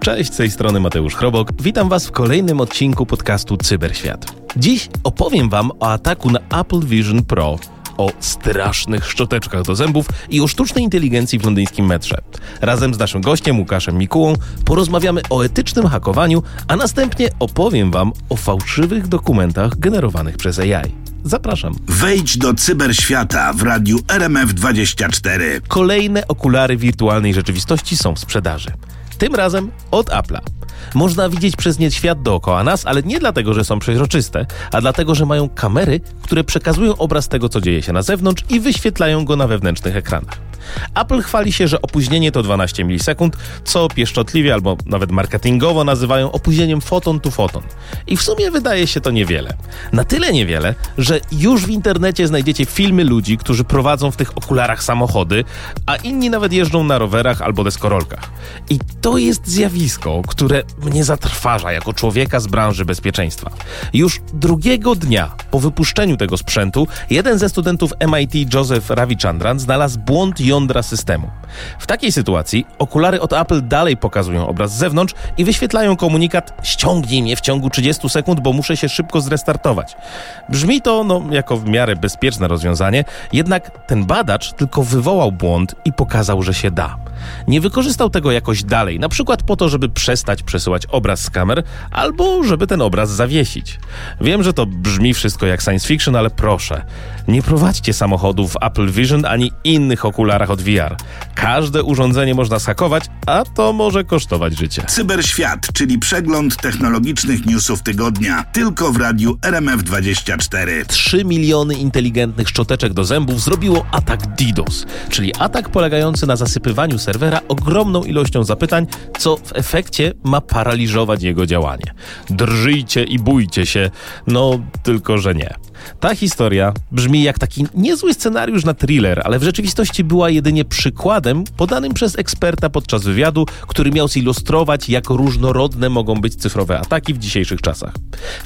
Cześć, z tej strony Mateusz Chrobok. Witam Was w kolejnym odcinku podcastu Cyberświat. Dziś opowiem Wam o ataku na Apple Vision Pro, o strasznych szczoteczkach do zębów i o sztucznej inteligencji w londyńskim metrze. Razem z naszym gościem Łukaszem Mikułą porozmawiamy o etycznym hakowaniu, a następnie opowiem Wam o fałszywych dokumentach generowanych przez AI. Zapraszam. Wejdź do Cyberświata w radiu RMF24. Kolejne okulary wirtualnej rzeczywistości są w sprzedaży. Tym razem od Apple'a. Można widzieć przez nie świat dookoła nas, ale nie dlatego, że są przeźroczyste, a dlatego, że mają kamery, które przekazują obraz tego, co dzieje się na zewnątrz i wyświetlają go na wewnętrznych ekranach. Apple chwali się, że opóźnienie to 12 milisekund, co pieszczotliwie albo nawet marketingowo nazywają opóźnieniem foton to foton. I w sumie wydaje się to niewiele. Na tyle niewiele, że już w internecie znajdziecie filmy ludzi, którzy prowadzą w tych okularach samochody, a inni nawet jeżdżą na rowerach albo deskorolkach. I to jest zjawisko, które mnie zatrważa jako człowieka z branży bezpieczeństwa. Już drugiego dnia po wypuszczeniu tego sprzętu jeden ze studentów MIT, Joseph Ravichandran, znalazł błąd jądra systemu. W takiej sytuacji okulary od Apple dalej pokazują obraz z zewnątrz i wyświetlają komunikat: ściągnij mnie w ciągu 30 sekund, bo muszę się szybko zrestartować. Brzmi to jako w miarę bezpieczne rozwiązanie, jednak ten badacz tylko wywołał błąd i pokazał, że się da. Nie wykorzystał tego jakoś dalej, na przykład po to, żeby przestać przesyłać obraz z kamer albo żeby ten obraz zawiesić. Wiem, że to brzmi wszystko jak science fiction, ale proszę, nie prowadźcie samochodów w Apple Vision ani innych okularach od VR. Każde urządzenie można zhakować, a to może kosztować życie. Cyberświat, czyli przegląd technologicznych newsów tygodnia, tylko w radiu RMF24. 3 miliony inteligentnych szczoteczek do zębów zrobiło atak DDoS, czyli atak polegający na zasypywaniu serwera ogromną ilością zapytań, co w efekcie ma paraliżować jego działanie. Drżyjcie i bójcie się, tylko że nie. Ta historia brzmi jak taki niezły scenariusz na thriller, ale w rzeczywistości była jedynie przykładem podanym przez eksperta podczas wywiadu, który miał zilustrować, jak różnorodne mogą być cyfrowe ataki w dzisiejszych czasach.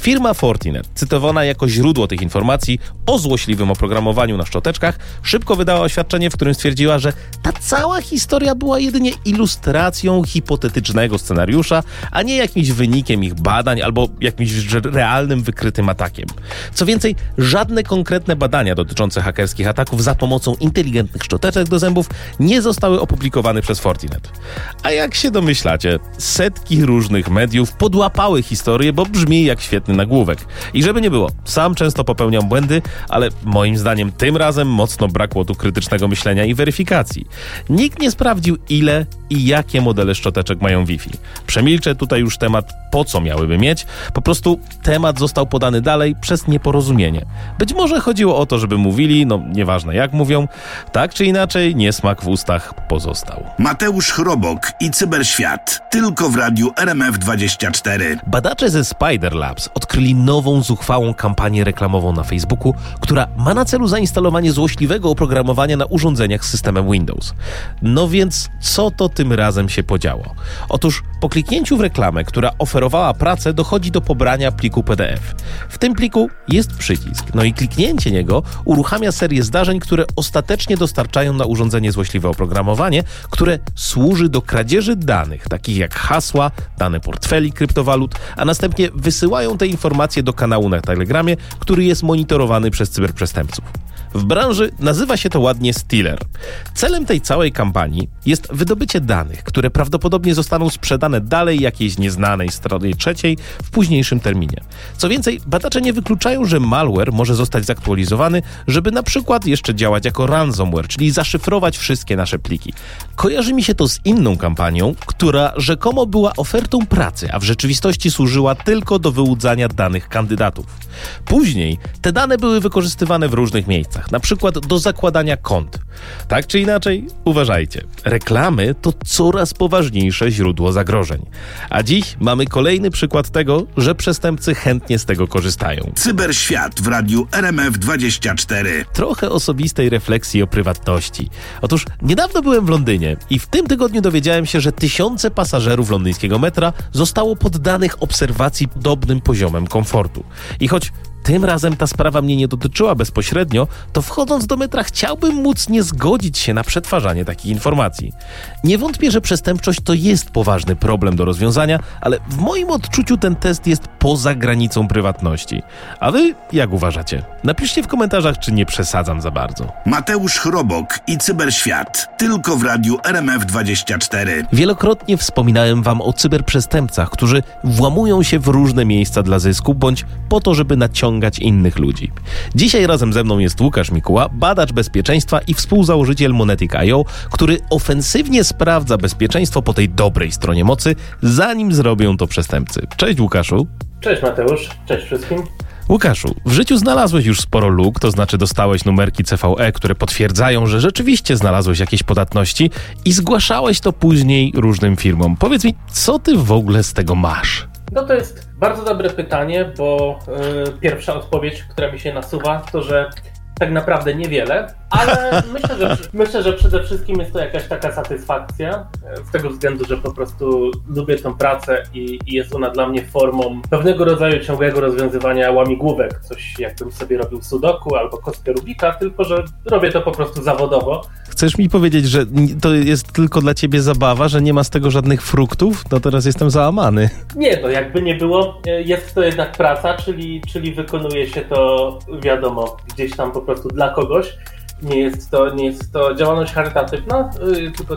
Firma Fortinet, cytowana jako źródło tych informacji o złośliwym oprogramowaniu na szczoteczkach, szybko wydała oświadczenie, w którym stwierdziła, że ta cała historia była jedynie ilustracją hipotetycznego scenariusza, a nie jakimś wynikiem ich badań albo jakimś realnym, wykrytym atakiem. Co więcej, żadne konkretne badania dotyczące hakerskich ataków za pomocą inteligentnych szczoteczek do zębów nie zostały opublikowane przez Fortinet. A jak się domyślacie, setki różnych mediów podłapały historię, bo brzmi jak świetny nagłówek. I żeby nie było, sam często popełniam błędy, ale moim zdaniem tym razem mocno brakło tu krytycznego myślenia i weryfikacji. Nikt nie sprawdził, ile i jakie modele szczoteczek mają Wi-Fi. Przemilczę tutaj już temat, po co miałyby mieć. Po prostu temat został podany dalej przez nieporozumienie. Być może chodziło o to, żeby mówili, nieważne jak mówią, tak czy inaczej niesmak w ustach pozostał. Mateusz Chrobok i Cyberświat, tylko w radiu RMF24. Badacze ze Spider Labs odkryli nową, zuchwałą kampanię reklamową na Facebooku, która ma na celu zainstalowanie złośliwego oprogramowania na urządzeniach z systemem Windows. No więc co to tym razem się podziało? Otóż po kliknięciu w reklamę, która oferowała pracę, dochodzi do pobrania pliku PDF. W tym pliku jest przycisk. I kliknięcie niego uruchamia serię zdarzeń, które ostatecznie dostarczają na urządzenie złośliwe oprogramowanie, które służy do kradzieży danych, takich jak hasła, dane portfeli kryptowalut, a następnie wysyłają te informacje do kanału na Telegramie, który jest monitorowany przez cyberprzestępców. W branży nazywa się to ładnie Stealer. Celem tej całej kampanii jest wydobycie danych, które prawdopodobnie zostaną sprzedane dalej jakiejś nieznanej stronie trzeciej w późniejszym terminie. Co więcej, badacze nie wykluczają, że malware może zostać zaktualizowany, żeby na przykład jeszcze działać jako ransomware, czyli zaszyfrować wszystkie nasze pliki. Kojarzy mi się to z inną kampanią, która rzekomo była ofertą pracy, a w rzeczywistości służyła tylko do wyłudzania danych kandydatów. Później te dane były wykorzystywane w różnych miejscach. Na przykład do zakładania kont. Tak czy inaczej, uważajcie. Reklamy to coraz poważniejsze źródło zagrożeń. A dziś mamy kolejny przykład tego, że przestępcy chętnie z tego korzystają. Cyberświat w radiu RMF24. Trochę osobistej refleksji o prywatności. Otóż niedawno byłem w Londynie i w tym tygodniu dowiedziałem się, że tysiące pasażerów londyńskiego metra zostało poddanych obserwacji podobnym poziomem komfortu. I choć Tym razem ta sprawa mnie nie dotyczyła bezpośrednio, to wchodząc do metra chciałbym móc nie zgodzić się na przetwarzanie takich informacji. Nie wątpię, że przestępczość to jest poważny problem do rozwiązania, ale w moim odczuciu ten test jest poza granicą prywatności. A wy jak uważacie? Napiszcie w komentarzach, czy nie przesadzam za bardzo. Mateusz Chrobok i Cyberświat. Tylko w radiu RMF24. Wielokrotnie wspominałem wam o cyberprzestępcach, którzy włamują się w różne miejsca dla zysku, bądź po to, żeby naciągać innych ludzi. Dzisiaj razem ze mną jest Łukasz Mikuła, badacz bezpieczeństwa i współzałożyciel Monethic.io, który ofensywnie sprawdza bezpieczeństwo po tej dobrej stronie mocy, zanim zrobią to przestępcy. Cześć Łukaszu. Cześć Mateusz, cześć wszystkim. Łukaszu, w życiu znalazłeś już sporo luk, to znaczy dostałeś numerki CVE, które potwierdzają, że rzeczywiście znalazłeś jakieś podatności i zgłaszałeś to później różnym firmom. Powiedz mi, co ty w ogóle z tego masz? No to jest bardzo dobre pytanie, bo pierwsza odpowiedź, która mi się nasuwa, to że tak naprawdę niewiele, ale myślę, że przede wszystkim jest to jakaś taka satysfakcja z tego względu, że po prostu lubię tę pracę i jest ona dla mnie formą pewnego rodzaju ciągłego rozwiązywania łamigłówek, coś jakbym sobie robił sudoku albo kostkę Rubika, tylko że robię to po prostu zawodowo. Chcesz mi powiedzieć, że to jest tylko dla ciebie zabawa, że nie ma z tego żadnych fruktów? No teraz jestem załamany. Nie, no jakby nie było, jest to jednak praca, czyli wykonuje się to, wiadomo, gdzieś tam po prostu dla kogoś. Nie jest to działalność charytatywna,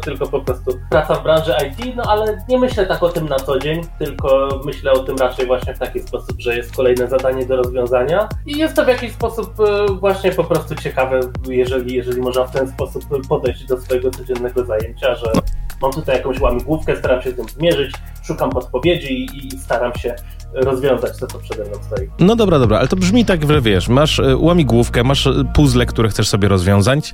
tylko po prostu praca w branży IT, no ale nie myślę tak o tym na co dzień, tylko myślę o tym raczej właśnie w taki sposób, że jest kolejne zadanie do rozwiązania i jest to w jakiś sposób właśnie po prostu ciekawe, jeżeli można w ten sposób podejść do swojego codziennego zajęcia, że mam tutaj jakąś łamigłówkę, staram się z tym zmierzyć, szukam podpowiedzi i staram się rozwiązać to, co przede mną stoi. No dobra, ale to brzmi tak, że wiesz, masz łamigłówkę, masz puzzle, które chcesz sobie rozwiązać.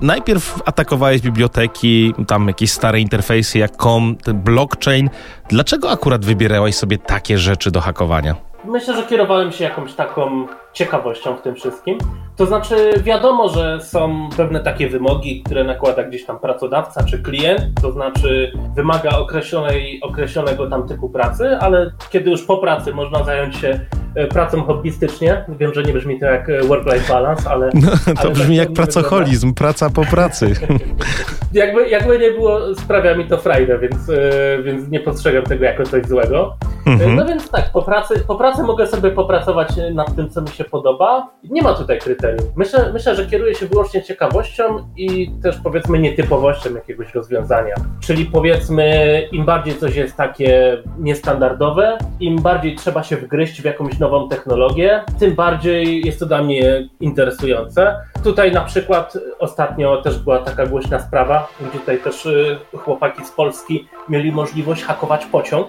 Najpierw atakowałeś biblioteki, tam jakieś stare interfejsy jak COM, blockchain. Dlaczego akurat wybierałeś sobie takie rzeczy do hakowania? Myślę, że kierowałem się jakąś taką ciekawością w tym wszystkim. To znaczy wiadomo, że są pewne takie wymogi, które nakłada gdzieś tam pracodawca czy klient, to znaczy wymaga określonego tam typu pracy, ale kiedy już po pracy można zająć się pracą hobbystycznie, wiem, że nie brzmi to jak work-life balance, ale... No, to brzmi tak, jak pracoholizm, wygląda. Praca po pracy. jakby nie było, sprawia mi to frajdę, więc nie postrzegam tego jako coś złego. Mhm. No więc tak, po pracy mogę sobie popracować nad tym, co mi się podoba. Nie ma tutaj kryterium. Myślę, że kieruję się wyłącznie ciekawością i też powiedzmy nietypowością jakiegoś rozwiązania. Czyli powiedzmy im bardziej coś jest takie niestandardowe, im bardziej trzeba się wgryźć w jakąś nową technologię, tym bardziej jest to dla mnie interesujące. Tutaj na przykład ostatnio też była taka głośna sprawa, gdzie tutaj też chłopaki z Polski mieli możliwość hakować pociąg.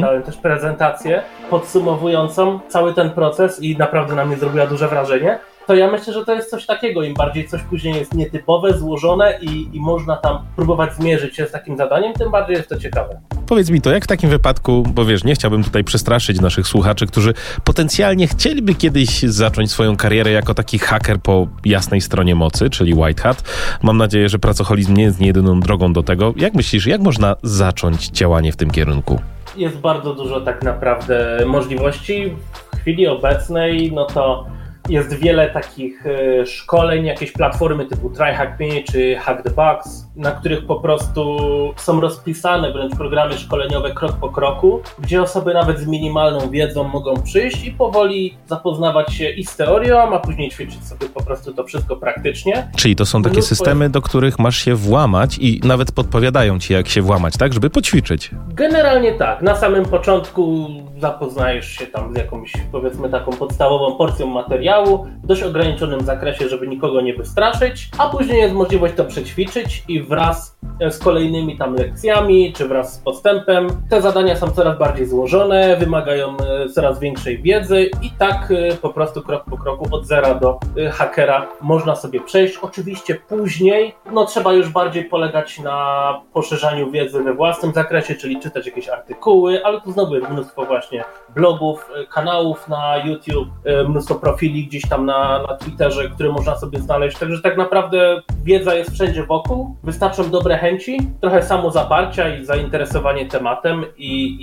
Dałem też prezentację podsumowującą cały ten proces i naprawdę na mnie zrobiła duże wrażenie. To ja myślę, że to jest coś takiego. Im bardziej coś później jest nietypowe, złożone i można tam próbować zmierzyć się z takim zadaniem, tym bardziej jest to ciekawe. Powiedz mi to, jak w takim wypadku, bo wiesz, nie chciałbym tutaj przestraszyć naszych słuchaczy, którzy potencjalnie chcieliby kiedyś zacząć swoją karierę jako taki haker po jasnej stronie mocy, czyli white hat. Mam nadzieję, że pracoholizm nie jest jedyną drogą do tego. Jak myślisz, jak można zacząć działanie w tym kierunku? Jest bardzo dużo tak naprawdę możliwości. W chwili obecnej, no to jest wiele takich szkoleń, jakieś platformy typu TryHackMe czy HackTheBox, na których po prostu są rozpisane wręcz programy szkoleniowe krok po kroku, gdzie osoby nawet z minimalną wiedzą mogą przyjść i powoli zapoznawać się i z teorią, a później ćwiczyć sobie po prostu to wszystko praktycznie. Czyli to są takie systemy, do których masz się włamać i nawet podpowiadają ci, jak się włamać, tak? Żeby poćwiczyć. Generalnie tak. Na samym początku zapoznajesz się tam z jakąś, powiedzmy, taką podstawową porcją materiału, w dość ograniczonym zakresie, żeby nikogo nie wystraszyć, a później jest możliwość to przećwiczyć i wraz z kolejnymi tam lekcjami, czy wraz z postępem, te zadania są coraz bardziej złożone, wymagają coraz większej wiedzy i tak po prostu krok po kroku od zera do hakera można sobie przejść. Oczywiście później trzeba już bardziej polegać na poszerzaniu wiedzy we własnym zakresie, czyli czytać jakieś artykuły, ale tu znowu jest mnóstwo właśnie blogów, kanałów na YouTube, mnóstwo profili gdzieś tam na Twitterze, które można sobie znaleźć. Także tak naprawdę wiedza jest wszędzie wokół. Wystarczą dobre chęci, trochę samozaparcia i zainteresowanie tematem i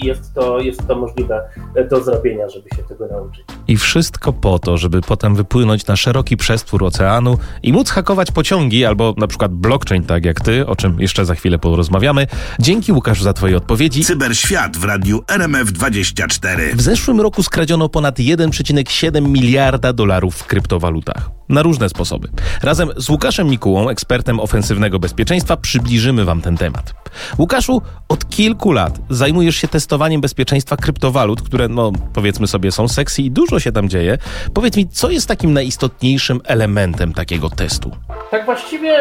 jest to możliwe do zrobienia, żeby się tego nauczyć. I wszystko po to, żeby potem wypłynąć na szeroki przestwór oceanu i móc hakować pociągi albo na przykład blockchain, tak jak ty, o czym jeszcze za chwilę porozmawiamy. Dzięki, Łukaszu, za twoje odpowiedzi. Cyberświat w radiu RMF24. W zeszłym roku skradziono ponad 1,7 miliarda dolarów w kryptowalutach. Na różne sposoby. Razem z Łukaszem Mikułą, ekspertem ofensywnego bezpieczeństwa, przybliżymy wam ten temat. Łukaszu, od kilku lat zajmujesz się testowaniem bezpieczeństwa kryptowalut, które, powiedzmy sobie, są sexy i dużo się tam dzieje. Powiedz mi, co jest takim najistotniejszym elementem takiego testu? Tak właściwie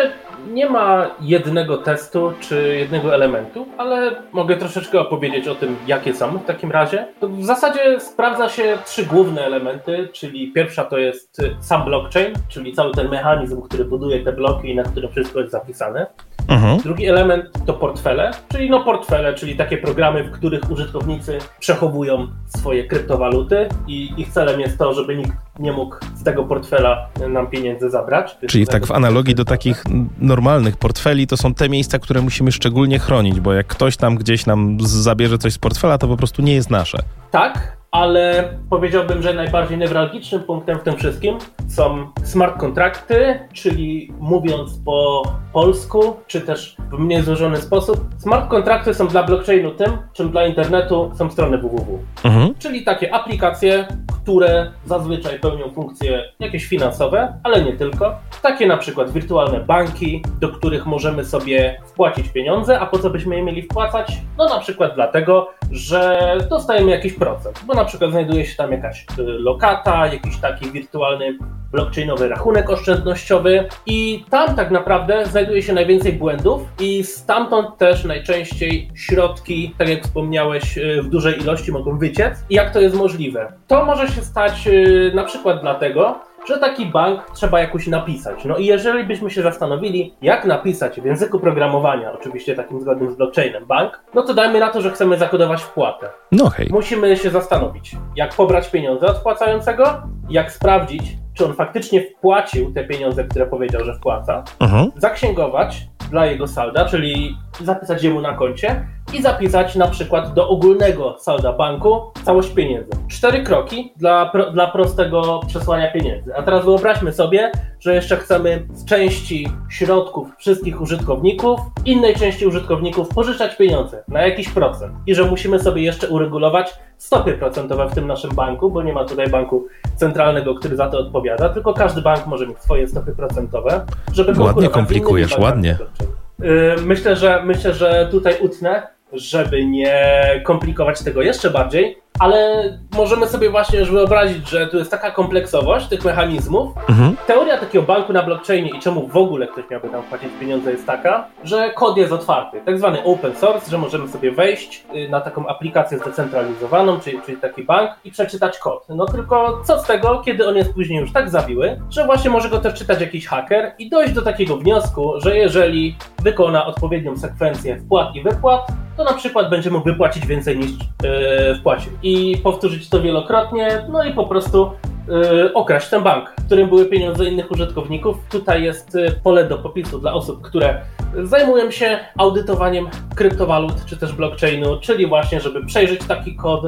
nie ma jednego testu czy jednego elementu, ale mogę troszeczkę opowiedzieć o tym, jakie są w takim razie. W zasadzie sprawdza się trzy główne elementy, czyli pierwsza to jest sam blockchain, czyli cały ten mechanizm, który buduje te bloki i na które wszystko jest zapisane. Mhm. Drugi element to portfele, czyli portfele, czyli takie programy, w których użytkownicy przechowują swoje kryptowaluty i ich celem jest to, żeby nikt nie mógł z tego portfela nam pieniędzy zabrać. Czyli tak w analogii do takich normalnych portfeli to są te miejsca, które musimy szczególnie chronić, bo jak ktoś tam gdzieś nam zabierze coś z portfela, to po prostu nie jest nasze. Tak, ale powiedziałbym, że najbardziej newralgicznym punktem w tym wszystkim są smart kontrakty, czyli mówiąc po polsku, czy też w mniej złożony sposób, smart kontrakty są dla blockchainu tym, czym dla internetu są strony www. Mhm. Czyli takie aplikacje, które zazwyczaj pełnią funkcje jakieś finansowe, ale nie tylko. Takie na przykład wirtualne banki, do których możemy sobie wpłacić pieniądze, a po co byśmy je mieli wpłacać? Na przykład dlatego, że dostajemy jakiś procent, bo na przykład znajduje się tam jakaś lokata, jakiś taki wirtualny blockchainowy rachunek oszczędnościowy i tam tak naprawdę znajduje się najwięcej błędów i stamtąd też najczęściej środki, tak jak wspomniałeś, w dużej ilości mogą wyciec. I jak to jest możliwe? To może się stać na przykład dlatego, że taki bank trzeba jakoś napisać. I jeżeli byśmy się zastanowili, jak napisać w języku programowania, oczywiście takim zgodnym z blockchainem, bank, to dajmy na to, że chcemy zakodować wpłatę. Hej. Musimy się zastanowić, jak pobrać pieniądze od wpłacającego, jak sprawdzić, czy on faktycznie wpłacił te pieniądze, które powiedział, że wpłaca, zaksięgować dla jego salda, czyli zapisać jemu na koncie i zapisać na przykład do ogólnego salda banku całość pieniędzy. 4 kroki dla prostego przesłania pieniędzy. A teraz wyobraźmy sobie, że jeszcze chcemy z części środków wszystkich użytkowników, innej części użytkowników pożyczać pieniądze na jakiś procent i że musimy sobie jeszcze uregulować stopy procentowe w tym naszym banku, bo nie ma tutaj banku centralnego, który za to odpowiada, tylko każdy bank może mieć swoje stopy procentowe, żeby ładnie komplikujesz, ładnie. Myślę, że tutaj utnę, żeby nie komplikować tego jeszcze bardziej, ale możemy sobie właśnie już wyobrazić, że tu jest taka kompleksowość tych mechanizmów. Mhm. Teoria takiego banku na blockchainie i czemu w ogóle ktoś miałby tam płacić pieniądze jest taka, że kod jest otwarty, tak zwany open source, że możemy sobie wejść na taką aplikację zdecentralizowaną, czyli taki bank i przeczytać kod. Tylko co z tego, kiedy on jest później już tak zawiły, że właśnie może go też czytać jakiś haker i dojść do takiego wniosku, że jeżeli wykona odpowiednią sekwencję wpłat i wypłat, to na przykład będzie mógł wypłacić więcej niż wpłacił. I powtórzyć to wielokrotnie, i po prostu okraść ten bank, w którym były pieniądze innych użytkowników. Tutaj jest pole do popisu dla osób, które zajmują się audytowaniem kryptowalut czy też blockchainu, czyli właśnie, żeby przejrzeć taki kod,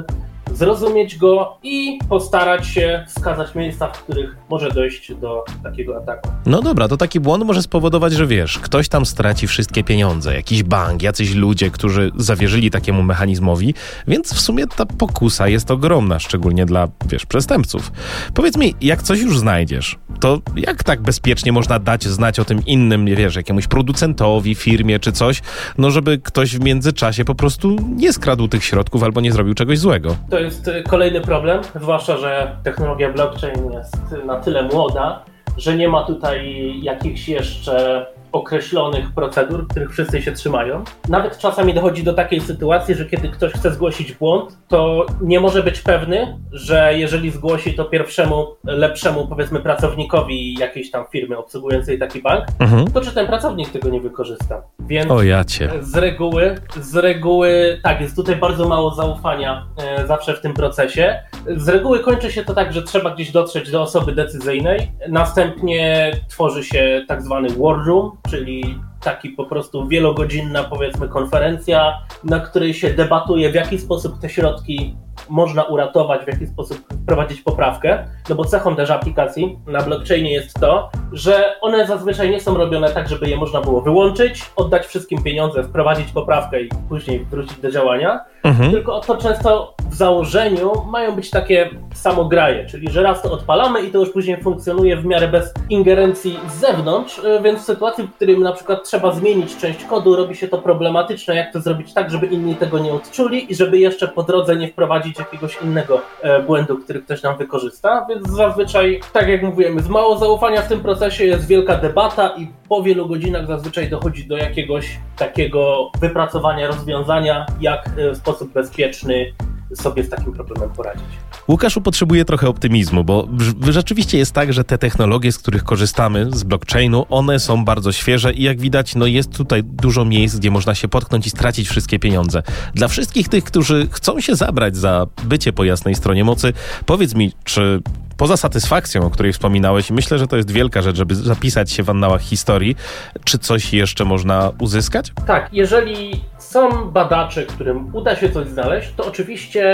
zrozumieć go i postarać się wskazać miejsca, w których może dojść do takiego ataku. Dobra, to taki błąd może spowodować, że ktoś tam straci wszystkie pieniądze, jakiś bank, jacyś ludzie, którzy zawierzyli takiemu mechanizmowi, więc w sumie ta pokusa jest ogromna, szczególnie dla, przestępców. Powiedz mi, jak coś już znajdziesz, to jak tak bezpiecznie można dać znać o tym innym, jakiemuś producentowi, firmie czy coś, żeby ktoś w międzyczasie po prostu nie skradł tych środków albo nie zrobił czegoś złego? To jest kolejny problem, zwłaszcza, że technologia blockchain jest na tyle młoda, że nie ma tutaj jakichś jeszcze określonych procedur, których wszyscy się trzymają. Nawet czasami dochodzi do takiej sytuacji, że kiedy ktoś chce zgłosić błąd, to nie może być pewny, że jeżeli zgłosi to pierwszemu, lepszemu, pracownikowi jakiejś tam firmy obsługującej taki bank, to czy ten pracownik tego nie wykorzysta. Więc z reguły, tak, jest tutaj bardzo mało zaufania zawsze w tym procesie. Z reguły kończy się to tak, że trzeba gdzieś dotrzeć do osoby decyzyjnej, następnie tworzy się tak zwany war room, czyli taki po prostu wielogodzinna, powiedzmy, konferencja, na której się debatuje, w jaki sposób te środki można uratować, w jaki sposób wprowadzić poprawkę, no bo cechą też aplikacji na blockchainie jest to, że one zazwyczaj nie są robione tak, żeby je można było wyłączyć, oddać wszystkim pieniądze, wprowadzić poprawkę i później wrócić do działania, tylko to często w założeniu mają być takie samograje, czyli że raz to odpalamy i to już później funkcjonuje w miarę bez ingerencji z zewnątrz, więc w sytuacji, w którym na przykład trzeba zmienić część kodu, robi się to problematyczne, jak to zrobić tak, żeby inni tego nie odczuli i żeby jeszcze po drodze nie wprowadzić jakiegoś innego błędu, który ktoś nam wykorzysta, więc zazwyczaj, tak jak mówiłem, jest mało zaufania w tym procesie, jest wielka debata i po wielu godzinach zazwyczaj dochodzi do jakiegoś takiego wypracowania rozwiązania, jak w sposób bezpieczny sobie z takim problemem poradzić. Łukaszu, potrzebuje trochę optymizmu, bo rzeczywiście jest tak, że te technologie, z których korzystamy, z blockchainu, one są bardzo świeże i jak widać, no jest tutaj dużo miejsc, gdzie można się potknąć i stracić wszystkie pieniądze. Dla wszystkich tych, którzy chcą się zabrać za bycie po jasnej stronie mocy, powiedz mi, czy poza satysfakcją, o której wspominałeś, myślę, że to jest wielka rzecz, żeby zapisać się w annałach historii, czy coś jeszcze można uzyskać? Tak, jeżeli są badacze, którym uda się coś znaleźć, to oczywiście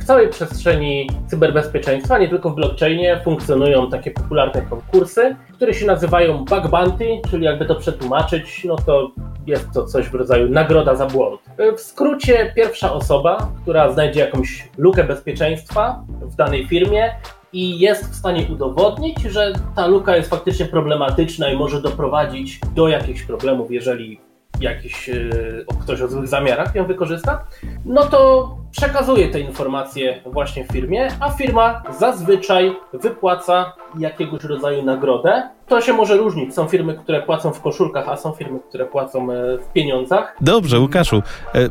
w całej przestrzeni cyberbezpieczeństwa, nie tylko w blockchainie, funkcjonują takie popularne konkursy, które się nazywają bug bounty, czyli jakby to przetłumaczyć, no to jest to coś w rodzaju nagroda za błąd. W skrócie pierwsza osoba, która znajdzie jakąś lukę bezpieczeństwa w danej firmie i jest w stanie udowodnić, że ta luka jest faktycznie problematyczna i może doprowadzić do jakichś problemów, jeżeli jakiś ktoś o złych zamiarach ją wykorzysta, no to przekazuje te informacje właśnie firmie, a firma zazwyczaj wypłaca jakiegoś rodzaju nagrodę. To się może różnić. Są firmy, które płacą w koszulkach, a są firmy, które płacą w pieniądzach. Dobrze, Łukaszu,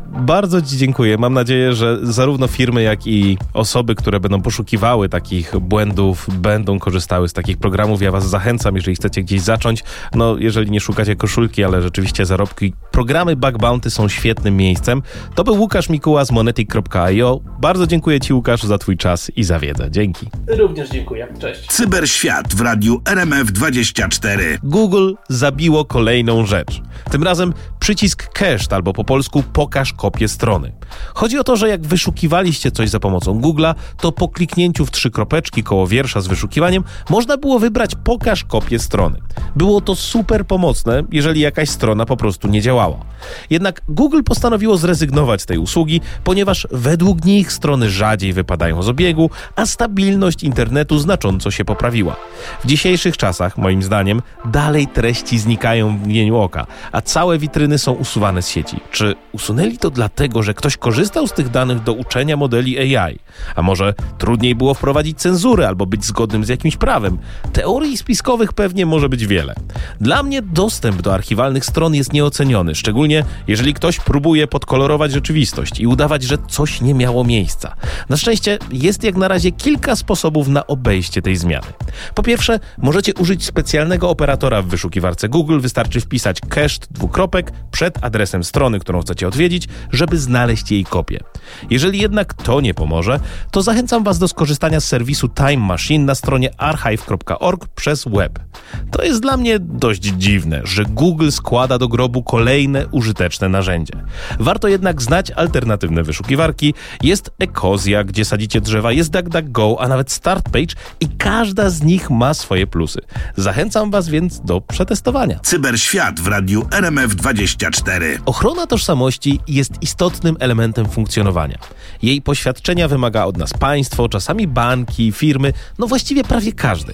bardzo Ci dziękuję. Mam nadzieję, że zarówno firmy, jak i osoby, które będą poszukiwały takich błędów, będą korzystały z takich programów. Ja Was zachęcam, jeżeli chcecie gdzieś zacząć. No, jeżeli nie szukacie koszulki, ale rzeczywiście zarobki. Programy Bug Bounty są świetnym miejscem. To był Łukasz Mikuła z Monethic.io. Bardzo dziękuję Ci, Łukaszu, za Twój czas i za wiedzę. Dzięki. Również dziękuję. Cześć. Cyberświat w radiu RMF24. Google zabiło kolejną rzecz. Tym razem przycisk cached, albo po polsku pokaż kopię strony. Chodzi o to, że jak wyszukiwaliście coś za pomocą Google'a, to po kliknięciu w trzy kropeczki koło wiersza z wyszukiwaniem można było wybrać pokaż kopię strony. Było to super pomocne, jeżeli jakaś strona po prostu nie działała. Jednak Google postanowiło zrezygnować z tej usługi, ponieważ według nich strony rzadziej wypadają z obiegu, a stabilność internetu znacząco się poprawiła. W dzisiejszych czasach, moim zdaniem, dalej treści znikają w mgnieniu oka, a całe witryny są usuwane z sieci. Czy usunęli to dlatego, że ktoś korzystał z tych danych do uczenia modeli AI? A może trudniej było wprowadzić cenzurę albo być zgodnym z jakimś prawem? Teorii spiskowych pewnie może być wiele. Dla mnie dostęp do archiwalnych stron jest nieoceniony, szczególnie jeżeli ktoś próbuje podkolorować rzeczywistość i udawać, że coś nie miało miejsca. Na szczęście jest jak na razie kilka sposobów na obejście tej zmiany. Po pierwsze, możecie użyć specjalnego operatora w wyszukiwarce Google, wystarczy wpisać cached / przed adresem strony, którą chcecie odwiedzić, żeby znaleźć jej kopię. Jeżeli jednak to nie pomoże, to zachęcam Was do skorzystania z serwisu Time Machine na stronie archive.org przez web. To jest dla mnie dość dziwne, że Google składa do grobu kolejne użyteczne narzędzie. Warto jednak znać alternatywne wyszukiwarki. Jest Ecosia, gdzie sadzicie drzewa, jest DuckDuckGo, a nawet StartPage i każda z nich ma swoje plusy. Zachęcam Was więc do przetestowania. Cyberświat w radiu RMF24. Ochrona tożsamości jest istotnym elementem funkcjonowania. Jej poświadczenia wymaga od nas państwo, czasami banki, firmy, no właściwie prawie każdy.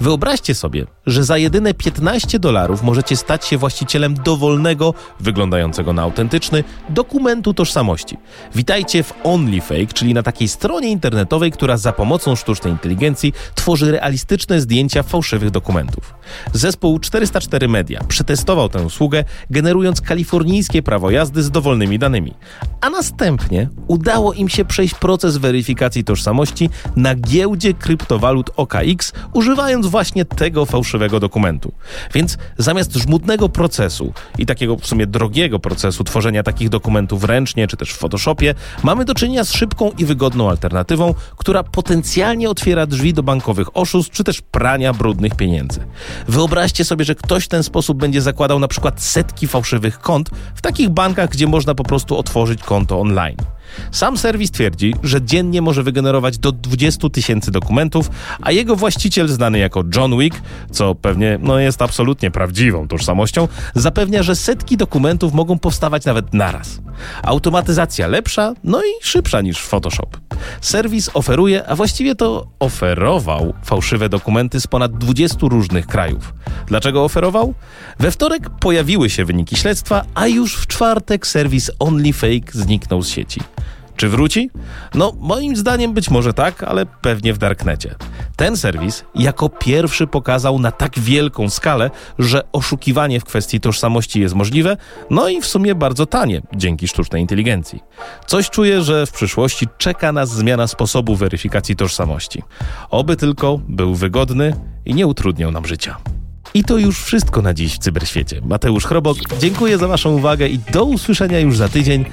Wyobraźcie sobie, że za jedyne $15 możecie stać się właścicielem dowolnego, wyglądającego na autentyczny, dokumentu tożsamości. Witajcie w OnlyFake. OnlyFake, czyli na takiej stronie internetowej, która za pomocą sztucznej inteligencji tworzy realistyczne zdjęcia fałszywych dokumentów. Zespół 404 Media przetestował tę usługę, generując kalifornijskie prawo jazdy z dowolnymi danymi, a następnie udało im się przejść proces weryfikacji tożsamości na giełdzie kryptowalut OKX, używając właśnie tego fałszywego dokumentu. Więc zamiast żmudnego procesu i takiego w sumie drogiego procesu tworzenia takich dokumentów ręcznie czy też w Photoshopie, mamy do czynienia z szybką i wygodną alternatywą, która potencjalnie otwiera drzwi do bankowych oszustw czy też prania brudnych pieniędzy. Wyobraźcie sobie, że ktoś w ten sposób będzie zakładał na przykład setki fałszywych kont w takich bankach, gdzie można po prostu otworzyć konto online. Sam serwis twierdzi, że dziennie może wygenerować do 20 000 dokumentów, a jego właściciel, znany jako John Wick, co pewnie jest absolutnie prawdziwą tożsamością, zapewnia, że setki dokumentów mogą powstawać nawet naraz. Automatyzacja lepsza, i szybsza niż Photoshop. Serwis oferuje, a właściwie to oferował, fałszywe dokumenty z ponad 20 różnych krajów. Dlaczego oferował? We wtorek pojawiły się wyniki śledztwa, a już w czwartek serwis OnlyFake zniknął z sieci. Czy wróci? Moim zdaniem być może tak, ale pewnie w darknecie. Ten serwis jako pierwszy pokazał na tak wielką skalę, że oszukiwanie w kwestii tożsamości jest możliwe, i w sumie bardzo tanie, dzięki sztucznej inteligencji. Coś czuję, że w przyszłości czeka nas zmiana sposobu weryfikacji tożsamości. Oby tylko był wygodny i nie utrudniał nam życia. I to już wszystko na dziś w Cyberświecie. Mateusz Chrobok, dziękuję za Waszą uwagę i do usłyszenia już za tydzień.